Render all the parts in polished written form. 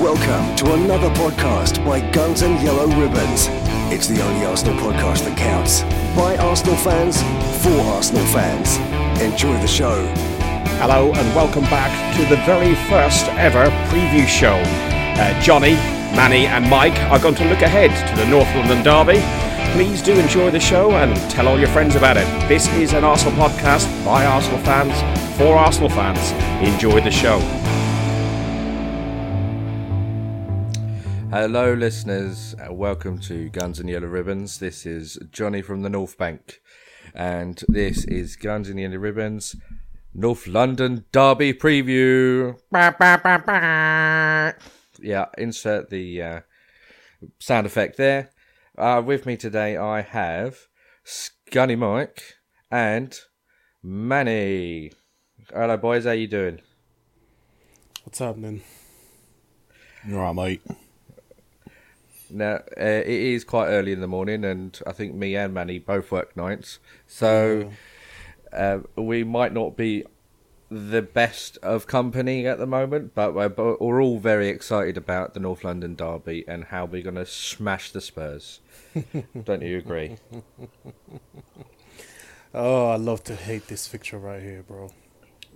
Welcome to another podcast by Guns N' Yellow Ribbons. It's the only Arsenal podcast that counts. By Arsenal fans, for Arsenal fans. Enjoy the show. Hello and welcome back to the very first ever preview show. Johnny, Manny and Mike are going to look ahead to the North London Derby. Please do enjoy the show and tell all your friends about it. This is an Arsenal podcast by Arsenal fans, for Arsenal fans. Enjoy the show. Hello listeners, welcome to Guns N' Yellow Ribbons. This is Johnny from the North Bank and this is Guns N' Yellow Ribbons North London Derby preview. Yeah, insert the sound effect there. With me today I have Scunny Mike and Manny. Hello boys, how you doing? What's happening? You alright mate? Now, it is quite early in the morning, and I think me and Manny both work nights, so we might not be the best of company at the moment, but we're all very excited about the North London Derby and how we're going to smash the Spurs. Don't you agree? Oh, I love to hate this fixture right here, bro.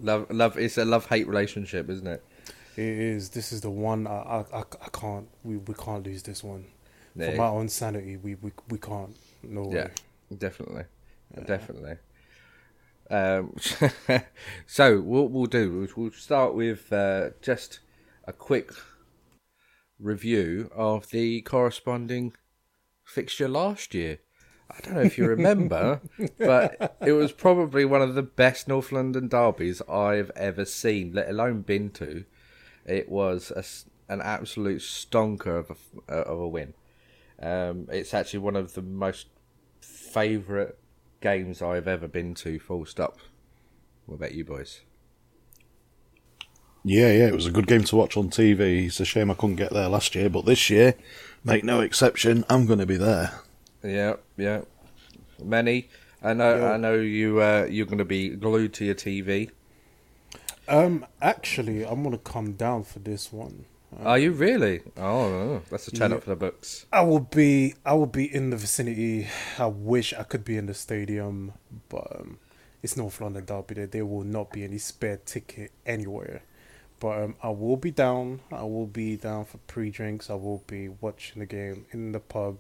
Love. It's a love-hate relationship, isn't it? It is. This is the one I can't. We can't lose this one. No. For my own sanity, we can't. No way. Yeah, definitely, definitely. So what we'll do is we'll start with just a quick review of the corresponding fixture last year. I don't know if you remember, but it was probably one of the best North London derbies I've ever seen, let alone been to. It was an absolute stonker of a win. It's actually one of the most favourite games I've ever been to, full stop. What about you boys? Yeah, it was a good game to watch on TV. It's a shame I couldn't get there last year, but this year, make no exception, I'm going to be there. Yeah. Manny, I know you're going to be glued to your TV. Actually, I'm gonna come down for this one. Are you really? Oh, that's a turn up for the books. I will be in the vicinity. I wish I could be in the stadium, but it's North London Derby. There will not be any spare ticket anywhere. But I will be down. I will be down for pre-drinks. I will be watching the game in the pub,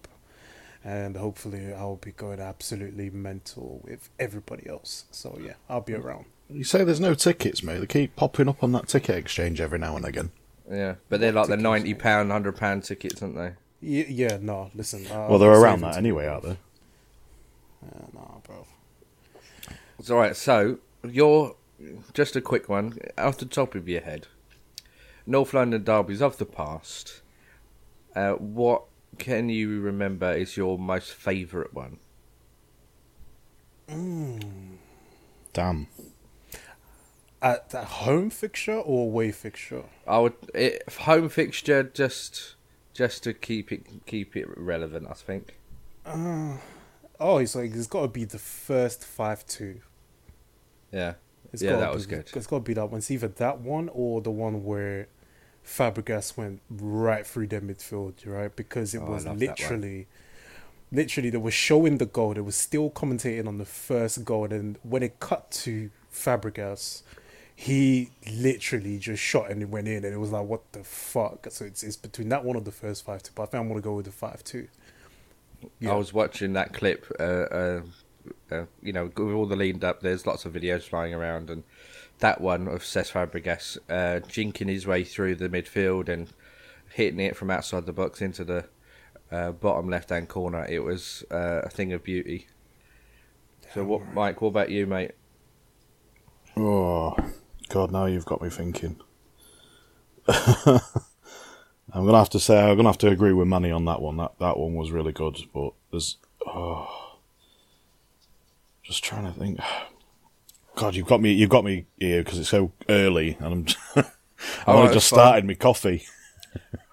and hopefully I will be going absolutely mental with everybody else. So yeah, I'll be around. You say there's no tickets, mate. They keep popping up on that ticket exchange every now and again. Yeah, but they're like the £90, £100 tickets, aren't they? Yeah, no, listen. Well, they're around that anyway, aren't they? No, bro. It's all right, so, you're... Just a quick one. Off the top of your head, North London derbies of the past, what can you remember is your most favourite one? Damn. At the home fixture or away fixture? Home fixture, just to keep it relevant, I think. It's got to be the first 5-2. Yeah, that was good. It's got to be that one. It's either that one or the one where Fabregas went right through their midfield, right? Because it was literally they were showing the goal. They were still commentating on the first goal, and when it cut to Fabregas, he literally just shot and it went in, and it was like, what the fuck? So it's between that one or the first 5-2, but I think I'm going to go with the 5-2. Yeah. I was watching that clip, with all the leaned up, there's lots of videos flying around, and that one of Cesc Fabregas jinking his way through the midfield and hitting it from outside the box into the bottom left-hand corner, it was a thing of beauty. So what, Mike, what about you, mate? Oh, God, now you've got me thinking. I'm going to have to agree with Manny on that one. That one was really good, but there's... Oh, just trying to think. God, you've got me here because it's so early and started my coffee.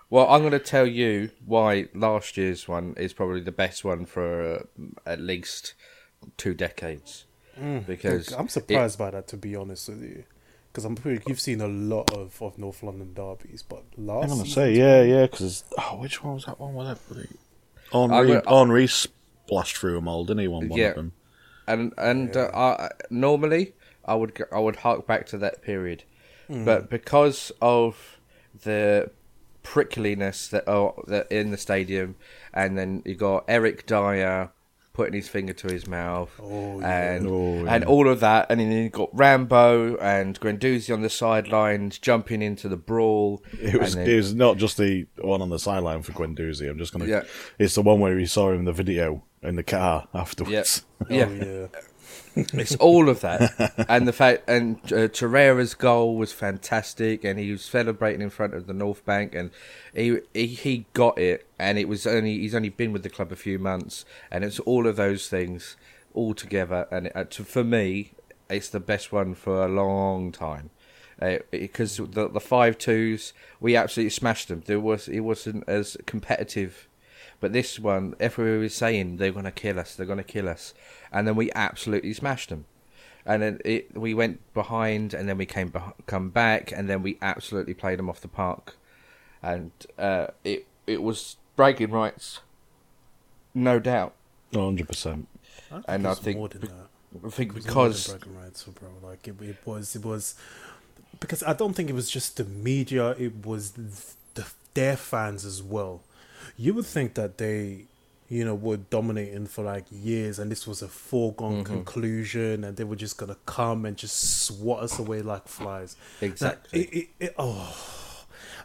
Well, I'm going to tell you why last year's one is probably the best one for at least 2 decades. Because I'm surprised by that, to be honest with you. Because I'm pretty, you've seen a lot of North London derbies, but last season... I'm going to say, because... Oh, which one was that one? Was it Henry splashed through them all, didn't he, one of them? And normally, I would hark back to that period. Mm. But because of the prickliness that in the stadium, and then you got Eric Dyer... putting his finger to his mouth and all of that, and then you got Rambo and Guendouzi on the sidelines jumping into the brawl. It was not just the one on the sideline for Guendouzi. I'm just gonna. Yeah. It's the one where you saw him in the video in the car afterwards. Yeah, it's all of that, and the fact and Torreira's goal was fantastic, and he was celebrating in front of the North Bank, and he got it, and it was he's only been with the club a few months, and it's all of those things all together, and for me, it's the best one for a long time, because the 5-2s we absolutely smashed them. It wasn't as competitive. But this one, everybody was saying they're going to kill us, and then we absolutely smashed them. And then we went behind, and then we come back, and then we absolutely played them off the park. And it was bragging rights, no doubt. 100%. And I think more than that. I think because bragging rights, bro. Like it was because I don't think it was just the media; it was their fans as well. You would think that they, were dominating for like years, and this was a foregone conclusion, and they were just gonna come and just swat us away like flies. Exactly. Now,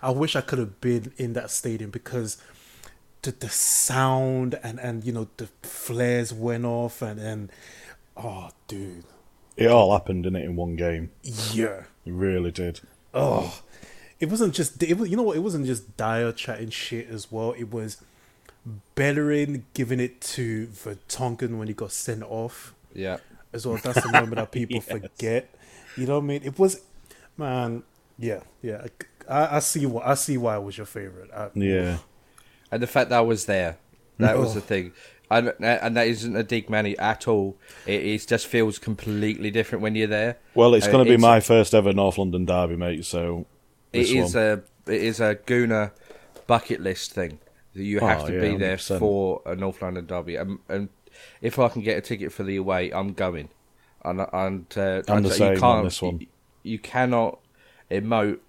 I wish I could have been in that stadium, because the sound and the flares went off, and dude, it all happened, didn't it, in one game? Yeah, it really did. Oh. It wasn't just... It wasn't just Dyer chatting shit as well. It was Bellerin giving it to Vertonghen when he got sent off. Yeah. As well, that's the moment that people forget. You know what I mean? It was... Man, yeah. I see why it was your favourite. And the fact that I was there. That was the thing. And that isn't a dig manny at all. It just feels completely different when you're there. Well, it's going to be my first ever North London derby, mate, so... It is a Gooner bucket list thing. You have to be there 100%. For a North London derby, and if I can get a ticket for the away, I'm going. And the same on this one. You cannot emote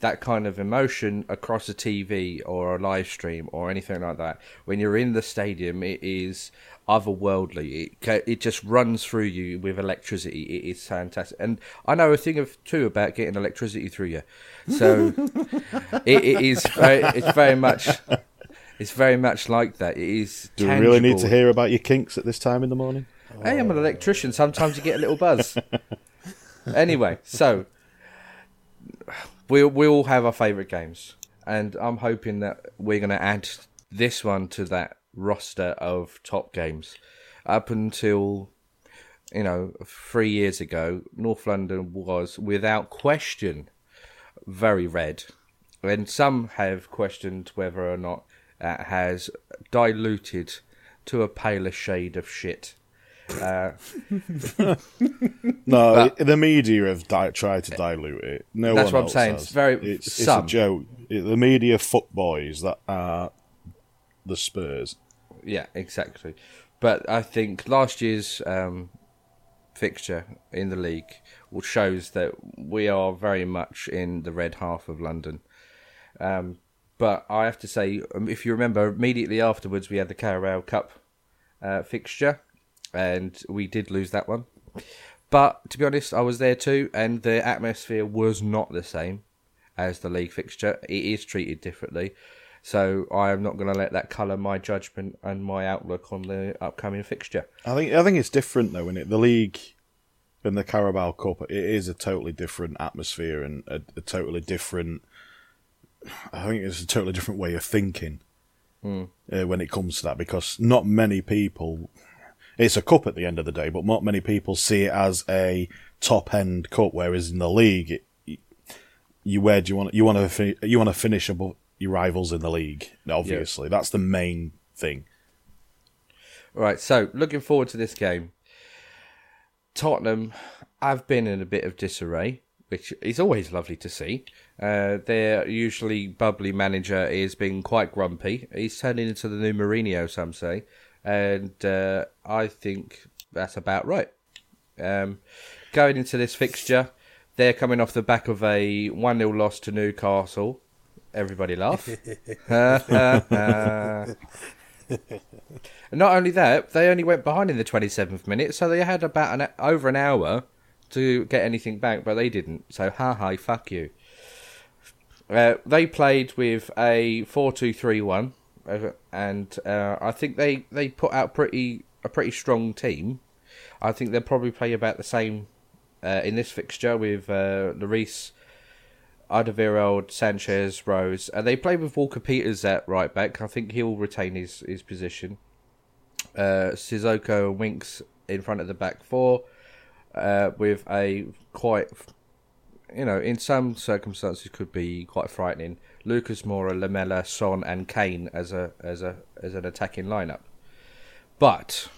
that kind of emotion across a TV or a live stream or anything like that. When you're in the stadium, it is otherworldly. It just runs through you with electricity. It is fantastic. And I know a thing or two about getting electricity through you. So it's very much like that. It is tangible. Do you really need to hear about your kinks at this time in the morning? Hey, I'm an electrician. Sometimes you get a little buzz. Anyway, so... We all have our favourite games, and I'm hoping that we're going to add this one to that roster of top games. Up until, 3 years ago, North London was, without question, very red. And some have questioned whether or not that has diluted to a paler shade of shit. The media have tried to dilute it. No, that's one what else I'm saying. Has. It's a joke. The media fuckboys that are the Spurs. Yeah, exactly. But I think last year's fixture in the league shows that we are very much in the red half of London. But I have to say, if you remember, immediately afterwards we had the Carabao Cup fixture. And we did lose that one. But, to be honest, I was there too, and the atmosphere was not the same as the league fixture. It is treated differently. So I am not going to let that colour my judgment and my outlook on the upcoming fixture. I think it's different, though, isn't it? The league and the Carabao Cup, it is a totally different atmosphere and a totally different... I think it's a totally different way of thinking when it comes to that, because not many people... It's a cup at the end of the day, but not many people see it as a top-end cup. Whereas in the league, you want to finish above your rivals in the league. Obviously, that's the main thing. Right. So, looking forward to this game. Tottenham have been in a bit of disarray which is always lovely to see. Their usually bubbly manager is being quite grumpy. He's turning into the new Mourinho, some say. And I think that's about right. Going into this fixture, they're coming off the back of a 1-0 loss to Newcastle. Everybody laugh. Not only that, they only went behind in the 27th minute, so they had about over an hour to get anything back, but they didn't. So, ha-ha, fuck you. They played with a 4-2-3-1, and I think they put out a pretty strong team. I think they'll probably play about the same in this fixture with Lloris, Alderweireld, Sanchez, Rose. And they play with Walker Peters at right back. I think he'll retain his position. Sissoko and Winks in front of the back four with a quite, in some circumstances could be quite frightening. Lucas Moura, Lamella, Son and Kane as an attacking lineup. But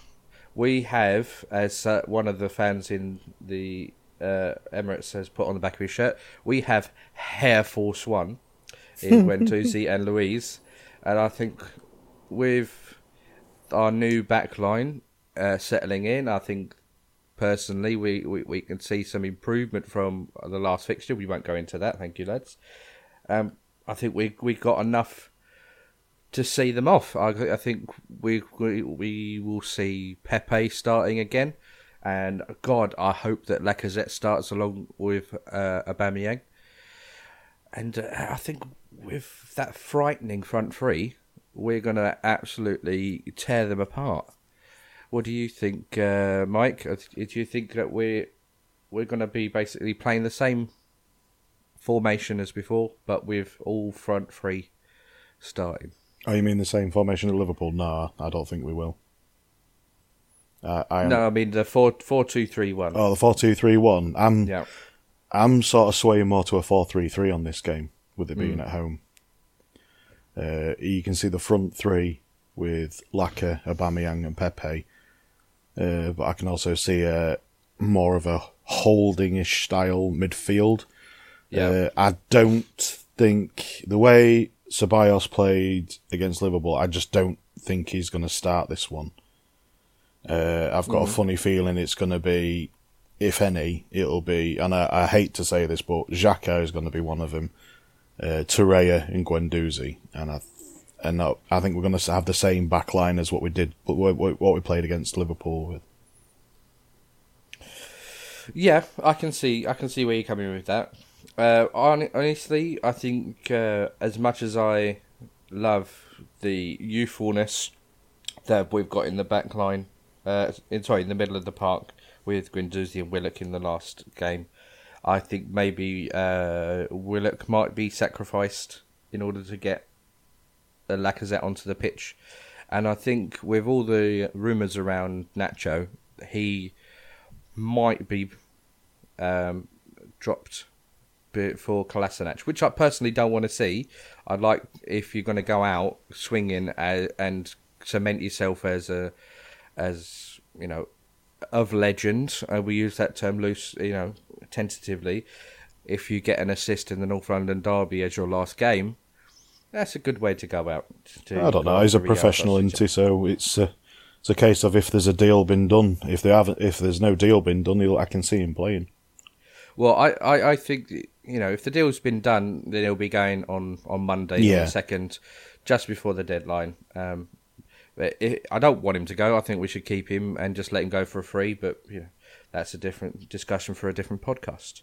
we have, as one of the fans in the Emirates has put on the back of his shirt, we have Hair Force One in Guendouzi and Luiz. And I think with our new back line settling in, I think personally we can see some improvement from the last fixture. We won't go into that. Thank you, lads. I think we got enough to see them off. I think we will see Pepe starting again, and God, I hope that Lacazette starts along with Aubameyang. And I think with that frightening front three, we're going to absolutely tear them apart. What do you think, Mike? Do you think that we're going to be basically playing the same formation as before, but with all front three starting? Oh, you mean the same formation at Liverpool? No, I don't think we will. I mean the 4-2-3-1. Oh, the 4-2-3-1. I'm sort of swaying more to a 4-3-3 on this game, with it being at home. You can see the front three with Laka, Aubameyang and Pepe. But I can also see more of a holding-ish style midfield. Yeah. I don't think the way Ceballos played against Liverpool, I just don't think he's going to start this one. I've got a funny feeling it's going to be, if any, it'll be, and I hate to say this, but Xhaka is going to be one of them, Torreira and Guendouzi, and I think we're going to have the same back line as what we did, what we played against Liverpool with. Yeah, I can see where you're coming with that. Honestly, I think as much as I love the youthfulness that we've got in the back line, in the middle of the park with Guendouzi and Willock in the last game, I think maybe Willock might be sacrificed in order to get Lacazette onto the pitch. And I think with all the rumours around Nacho, he might be dropped for Kolasinac, which I personally don't want to see. I'd like, if you're going to go out swinging and cement yourself as of legend, we use that term loose, tentatively. If you get an assist in the North London Derby as your last game, that's a good way to go out. I don't know. He's a professional, isn't he? So it's a case of if there's a deal been done. If there's no deal been done, I can see him playing. Well, I think, if the deal's been done, then he'll be going on Monday, the 2nd, just before the deadline. I don't want him to go. I think we should keep him and just let him go for a free, but that's a different discussion for a different podcast.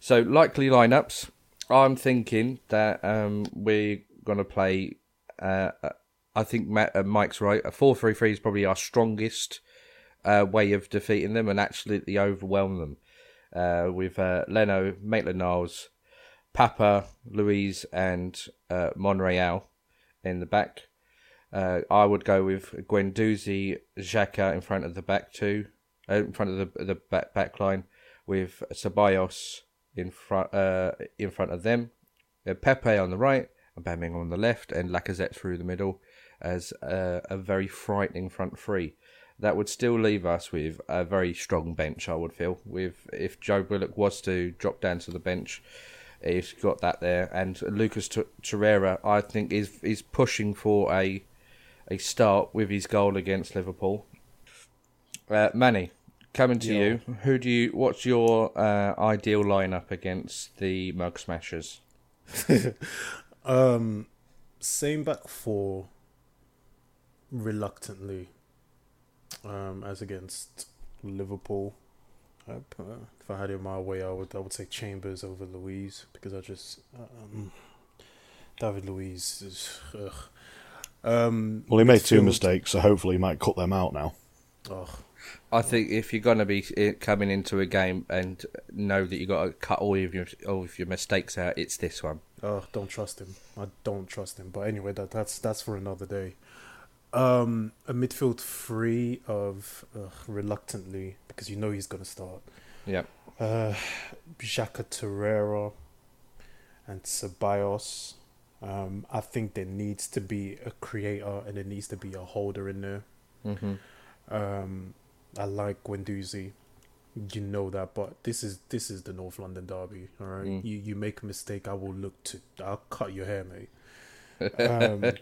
So, likely lineups. I'm thinking that we're going to play, I think Mike's right, a 4-3-3 is probably our strongest way of defeating them and absolutely overwhelm them. With Leno, Maitland-Niles, Papa, Luiz and Monreal in the back. I would go with Guendouzi, Xhaka in front of the back two, in front of the back line, with Ceballos in front of them, Pepe on the right, Aubameyang on the left, and Lacazette through the middle as a very frightening front three. that would still leave us with a very strong bench, I would feel. If Joe Willock was to drop down to the bench, he's got that there. And Lucas Torreira, I think, is pushing for a start with his goal against Liverpool. Manny, coming to you, who do you? What's your ideal lineup against the Mug Smashers? Same back four, reluctantly, as against Liverpool. If I had it my way, I would say Chambers over Luiz, because I just David Luiz is well, he made two mistakes, so hopefully he might cut them out now. Ugh. I think if you're going to be coming into a game and know that you got to cut all of your mistakes out, it's this one. Oh, don't trust him. I don't trust him. But anyway, that's for another day. A midfield free of reluctantly, because you know he's going to start. Yeah. Xhaka, Torreira and Ceballos. I think there needs to be a creator and there needs to be a holder in there. Mm-hmm. I like Guendouzi, you know that, but this is the North London Derby, all right? Mm. You make a mistake, I'll cut your hair, mate. And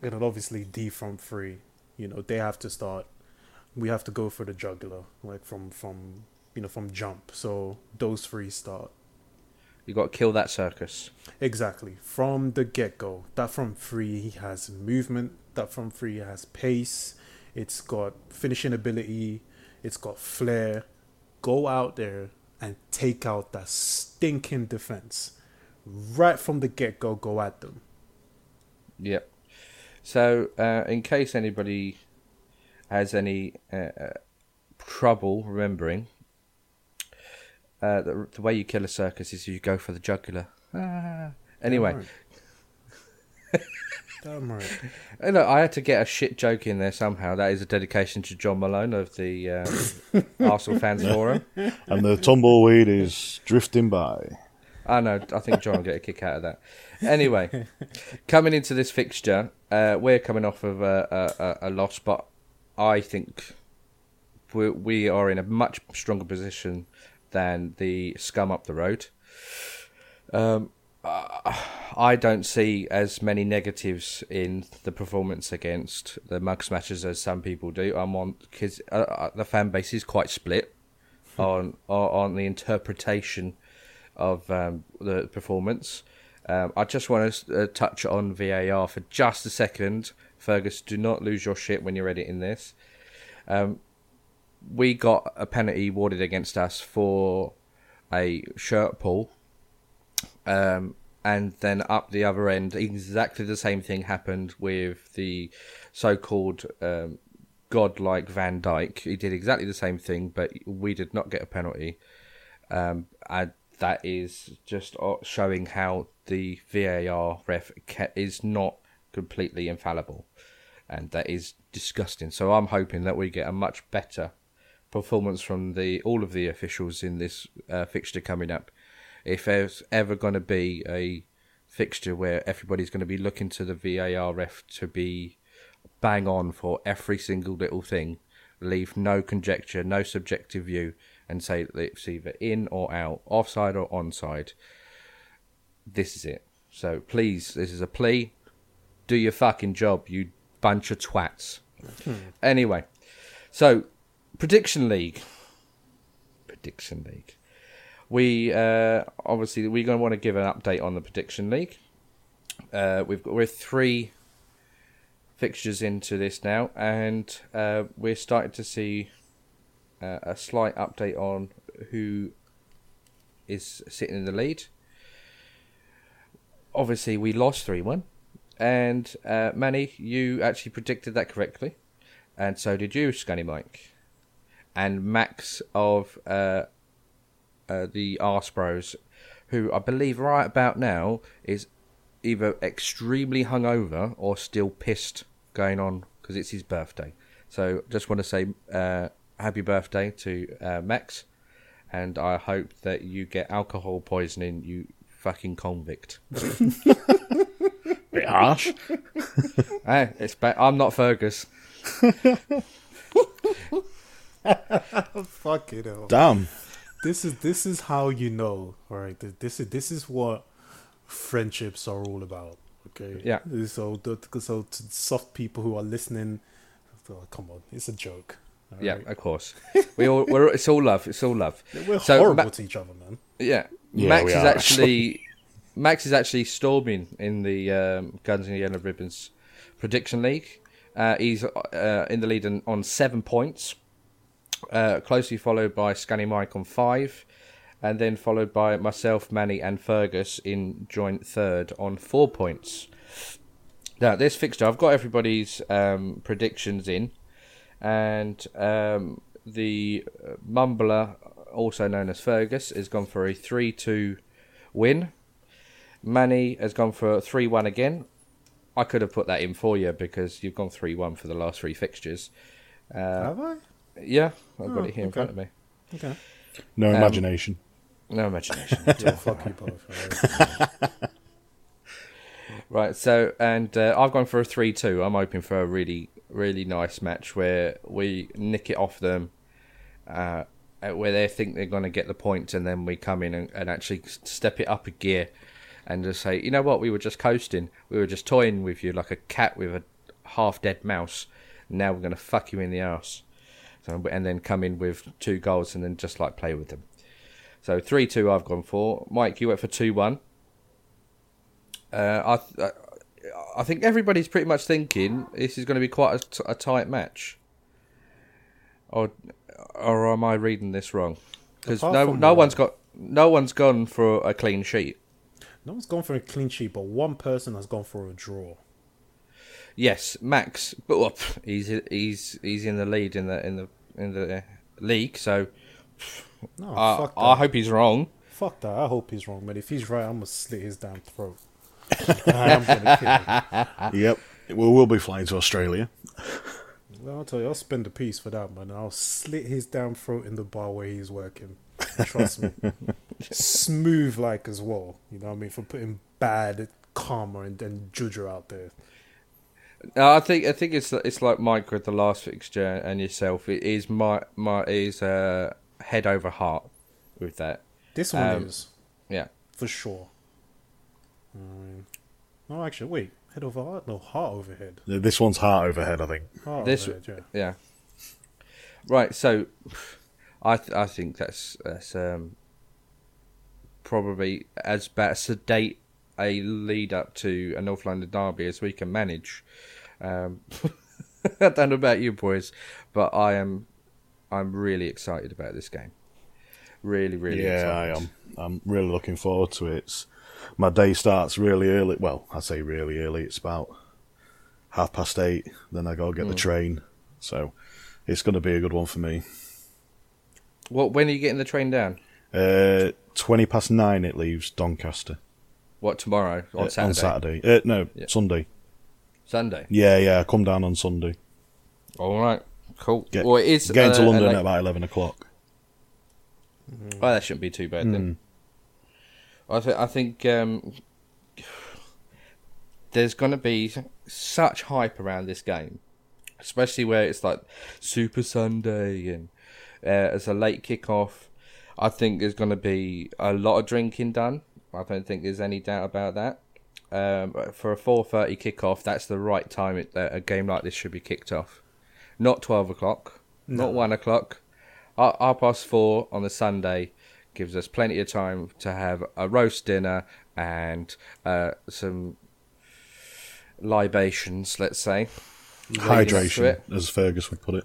then obviously D front three, you know, they have to start. We have to go for the jugular, like from jump. So those three start. You got to kill that circus. Exactly. From the get-go, that front three has movement. That front three has pace. It's got finishing ability. It's got flair. Go out there and take out that stinking defense. Right from the get-go, go at them. Yep. So, in case anybody has any trouble remembering, the way you kill a circus is you go for the jugular. Anyway. Damn right. Look, I had to get a shit joke in there somehow. That is a dedication to John Malone of the Arsenal Fans Forum. And the tumbleweed is drifting by. I know. I think John will get a kick out of that. Anyway, coming into this fixture, we're coming off of a loss, but I think we are in a much stronger position than the scum up the road. I don't see as many negatives in the performance against the Mug Smashers as some people do. Because the fan base is quite split on the interpretation of the performance. I just want to touch on VAR for just a second. Fergus, do not lose your shit when you're editing this. We got a penalty awarded against us for a shirt pull. And then up the other end, exactly the same thing happened with the so-called godlike Van Dijk. He did exactly the same thing, but we did not get a penalty. And that is just showing how the VAR ref is not completely infallible. And that is disgusting. So I'm hoping that we get a much better performance from all of the officials in this fixture coming up. If there's ever going to be a fixture where everybody's going to be looking to the VAR ref to be bang on for every single little thing, leave no conjecture, no subjective view, and say it's either in or out, offside or onside, this is it. So please, this is a plea. Do your fucking job, you bunch of twats. Anyway, so Prediction League. We obviously we're going to want to give an update on the prediction league. We're three fixtures into this now, and we're starting to see a slight update on who is sitting in the lead. Obviously, we lost 3-1, and Manny, you actually predicted that correctly, and so did you, Scunny Mike, and Max of. The Arse Bros, who I believe right about now is either extremely hungover or still pissed going on because it's his birthday. So just want to say happy birthday to Max, and I hope that you get alcohol poisoning, you fucking convict. Bit harsh. Hey, I'm not Fergus. Fuck it all. Damn. This is how you know, right? This is what friendships are all about. Okay. Yeah. So to soft people who are listening, oh, come on, it's a joke. All yeah, right? Of course. It's all love. It's all love. We're horrible to each other, man. Yeah. Max is actually storming in the Guns N' Yellow Ribbons prediction league. He's in the lead on 7 points, closely followed by Scunny Mike on 5, and then followed by myself, Manny, and Fergus in joint third on 4 points. Now, this fixture, I've got everybody's predictions in, and the Mumbler, also known as Fergus, has gone for a 3-2 win. Manny has gone for 3-1 again. I could have put that in for you because you've gone 3-1 for the last three fixtures. Have I? Yeah, I've got it here in front of me. Okay. No imagination. No imagination. Fuck you both. Right, so, and I've gone for a 3-2. I'm hoping for a really, really nice match where we nick it off them, where they think they're going to get the points, and then we come in and actually step it up a gear. And just say, you know what, we were just coasting. We were just toying with you like a cat with a half-dead mouse. Now we're going to fuck you in the arse. So, and then come in with 2 goals and then just, like, play with them. So 3-2 I've gone for. Mike, you went for 2-1. I think everybody's pretty much thinking this is going to be quite a tight match. Or am I reading this wrong? Because no one's gone for a clean sheet. No one's gone for a clean sheet, but one person has gone for a draw. Yes, Max. But he's in the lead in the league. So no, fuck that. I hope he's wrong. Fuck that. I hope he's wrong, man. If he's right, I'm gonna slit his damn throat. I am gonna kill him. Yep. We'll be flying to Australia. Well, I'll tell you, I'll spend a piece for that, man. I'll slit his damn throat in the bar where he's working. Trust me. Smooth like as well. You know what I mean? For putting bad karma and Judra out there. I think it's like Mike with the last fixture and yourself. It is my head over heart with that. This one is. Yeah. For sure. No, actually, wait. Head over heart? No, heart over head. No, this one's heart over head, I think. Head, yeah. Right, so... I think that's probably as bad sedate a lead up to a North London derby as we can manage. I don't know about you boys, but I'm really excited about this game. Really, really excited. Yeah, I am. I'm really looking forward to it. My day starts really early. Well, I say really early. It's about 8:30. Then I go get the train. So it's going to be a good one for me. When are you getting the train down? 9:20 it leaves Doncaster. What, tomorrow? On Saturday? On Saturday. Sunday. Sunday? Yeah, I come down on Sunday. All right, cool. Getting to London at about 11 o'clock. Well, that shouldn't be too bad then. I think there's going to be such hype around this game, especially where it's like Super Sunday and... as a late kickoff, I think there's going to be a lot of drinking done. I don't think there's any doubt about that. For a 4:30 kickoff, that's the right time that a game like this should be kicked off. Not 12 o'clock, not 1 o'clock. 4:30 on the Sunday gives us plenty of time to have a roast dinner and some libations, let's say. Hydration, as Fergus would put it.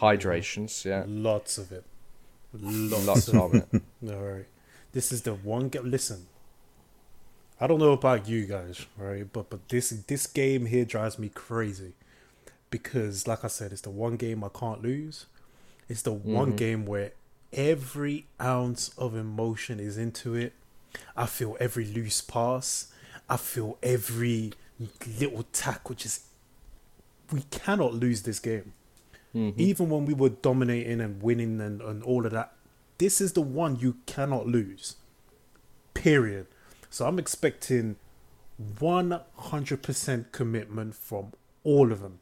Hydrations, yeah. Lots of it. Lots of it. No worry. This is the one game. Listen, I don't know about you guys, right? But this game here drives me crazy. Because, like I said, it's the one game I can't lose. It's the one game where every ounce of emotion is into it. I feel every loose pass. I feel every little tackle. We cannot lose this game. Mm-hmm. Even when we were dominating and winning and all of that, this is the one you cannot lose. Period. So I'm expecting 100% commitment from all of them.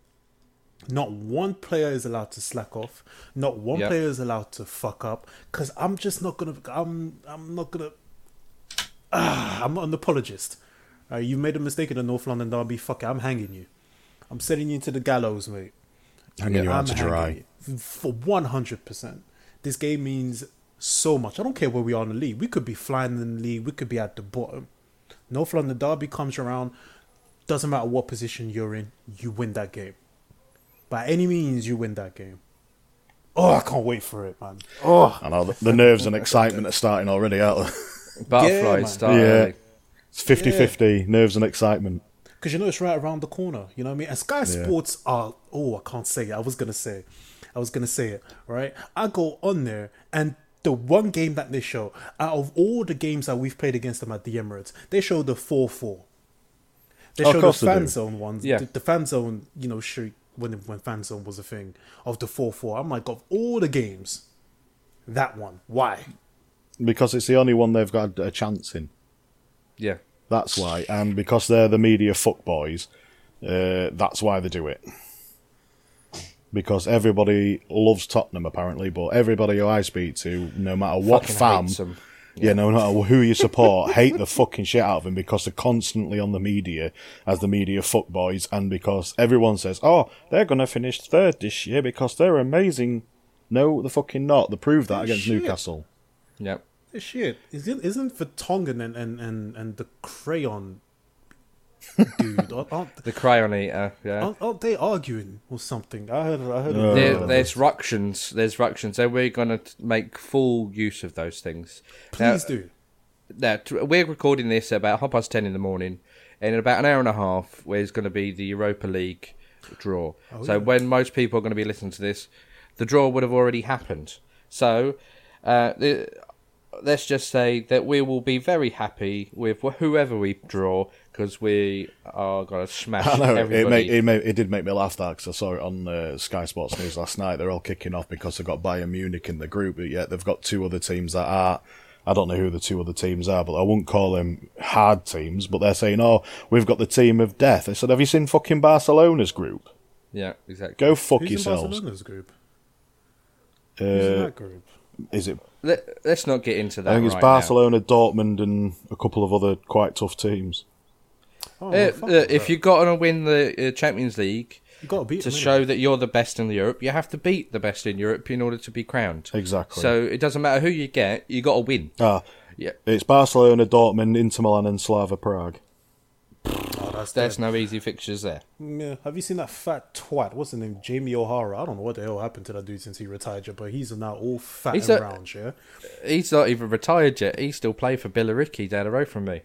Not one player is allowed to slack off. Not one player is allowed to fuck up. Because I'm just not gonna. I'm not gonna. I'm not an apologist. You made a mistake in the North London Derby. Fuck it, I'm hanging you. I'm sending you to the gallows, mate. Hanging you out to dry. For 100%. This game means so much. I don't care where we are in the league. We could be flying in the league. We could be at the bottom. North London Derby comes around. Doesn't matter what position you're in. You win that game. By any means, you win that game. Oh, I can't wait for it, man. Oh, I know the nerves and excitement are starting already, aren't they? Butterflies starting. Yeah. It's 50-50, nerves and excitement. Because you know it's right around the corner, you know what I mean? And Sky Sports are... Oh, I can't say it. I was going to say it, right? I go on there, and the one game that they show, out of all the games that we've played against them at the Emirates, they show the 4-4. They show the fan zone ones. Yeah. The fan zone, you know, streak. When fan zone was a thing, of the 4-4, I'm like, of all the games, that one. Why? Because it's the only one they've got a chance in. Yeah, that's why. And because they're the media fuckboys, that's why they do it. Because everybody loves Tottenham apparently, but everybody who I speak to, no matter what fam, no matter who you support, hate the fucking shit out of them because they're constantly on the media as the media fuckboys, and because everyone says, oh, they're going to finish third this year because they're amazing. No, they're fucking not. They proved that against Newcastle. Yep. Shit. Isn't Vertonghen and the Crayon dude? The Crayon Eater, yeah. Aren't they arguing or something? I heard There's ructions, so we're going to make full use of those things. Please do. Now, we're recording this at about 10:30 a.m. in the morning, and in about an hour and a half, where's going to be the Europa League draw. When most people are going to be listening to this, the draw would have already happened. So, let's just say that we will be very happy with whoever we draw, because we are going to smash everybody. It did make me laugh, that, because I saw it on Sky Sports News last night. They're all kicking off because they've got Bayern Munich in the group, but yet they've got two other teams that are... I don't know who the two other teams are, but I wouldn't call them hard teams, but they're saying, oh, we've got the team of death. I said, have you seen fucking Barcelona's group? Yeah, exactly. Go fuck yourselves. Who's in Barcelona's group? Who's in that group? Is it... Let's not get into that. I think it's Barcelona, Dortmund, and a couple of other quite tough teams. Oh, if you've got to win the Champions League, show that you're the best in Europe, you have to beat the best in Europe in order to be crowned. Exactly. So it doesn't matter who you get, you got to win. It's Barcelona, Dortmund, Inter Milan, and Slava Prague. Oh, there's no easy fixtures there. Yeah. Have you seen that fat twat? What's his name? Jamie O'Hara. I don't know what the hell happened to that dude since he retired yet, but he's now all fat and round, yeah? He's not even retired yet. He still played for Billericay down the road from me.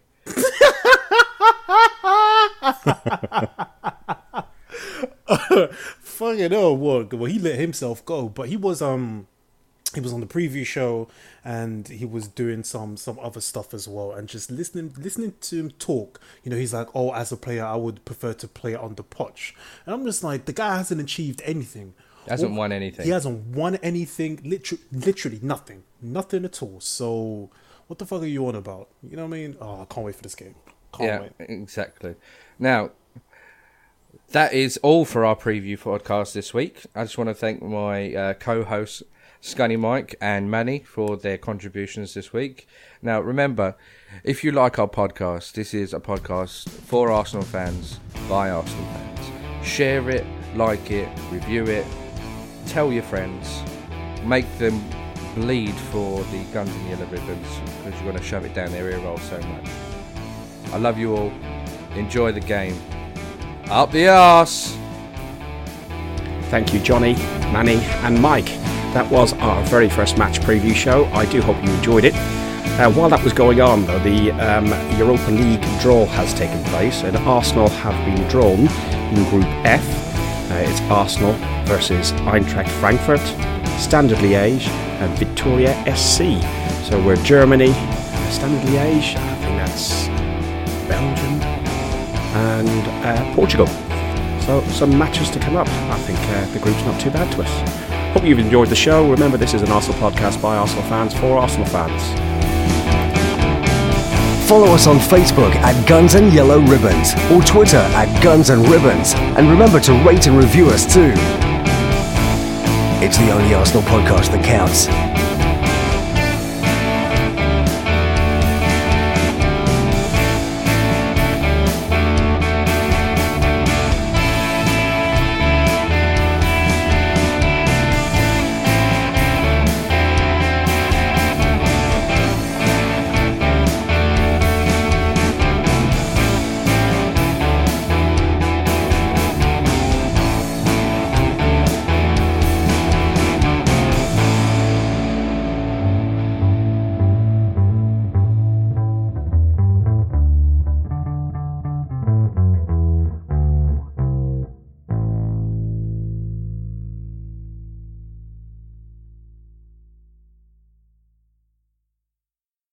Fucking hell, what? Well, he let himself go, but he was on the preview show, and he was doing some other stuff as well, and just listening to him talk, you know, he's like, oh, as a player, I would prefer to play on the potch. And I'm just like, the guy hasn't achieved anything. Won anything. He hasn't won anything, literally nothing. Nothing at all. So what the fuck are you on about? You know what I mean? Oh, I can't wait for this game. Can't wait. Exactly. Now, that is all for our preview podcast this week. I just want to thank my co-hosts, Scunny Mike and Manny, for their contributions this week. Now, remember, if you like our podcast, this is a podcast for Arsenal fans, by Arsenal fans. Share it, like it, review it, tell your friends, make them bleed for the Guns N' Yellow Ribbons, because you're going to shove it down their ear hole so much. I love you all. Enjoy the game. Up the arse! Thank you, Johnny, Manny and Mike. That was our very first match preview show. I do hope you enjoyed it. While that was going on, though, the Europa League draw has taken place, and Arsenal have been drawn in Group F. It's Arsenal versus Eintracht Frankfurt, Standard Liège, and Victoria SC. So we're Germany, Standard Liège, I think that's Belgium, and Portugal. So some matches to come up. I think the group's not too bad to us. Hope you've enjoyed the show. Remember, this is an Arsenal podcast by Arsenal fans for Arsenal fans. Follow us on Facebook at Guns N' Yellow Ribbons or Twitter at Guns N' Ribbons, and remember to rate and review us too. It's the only Arsenal podcast that counts.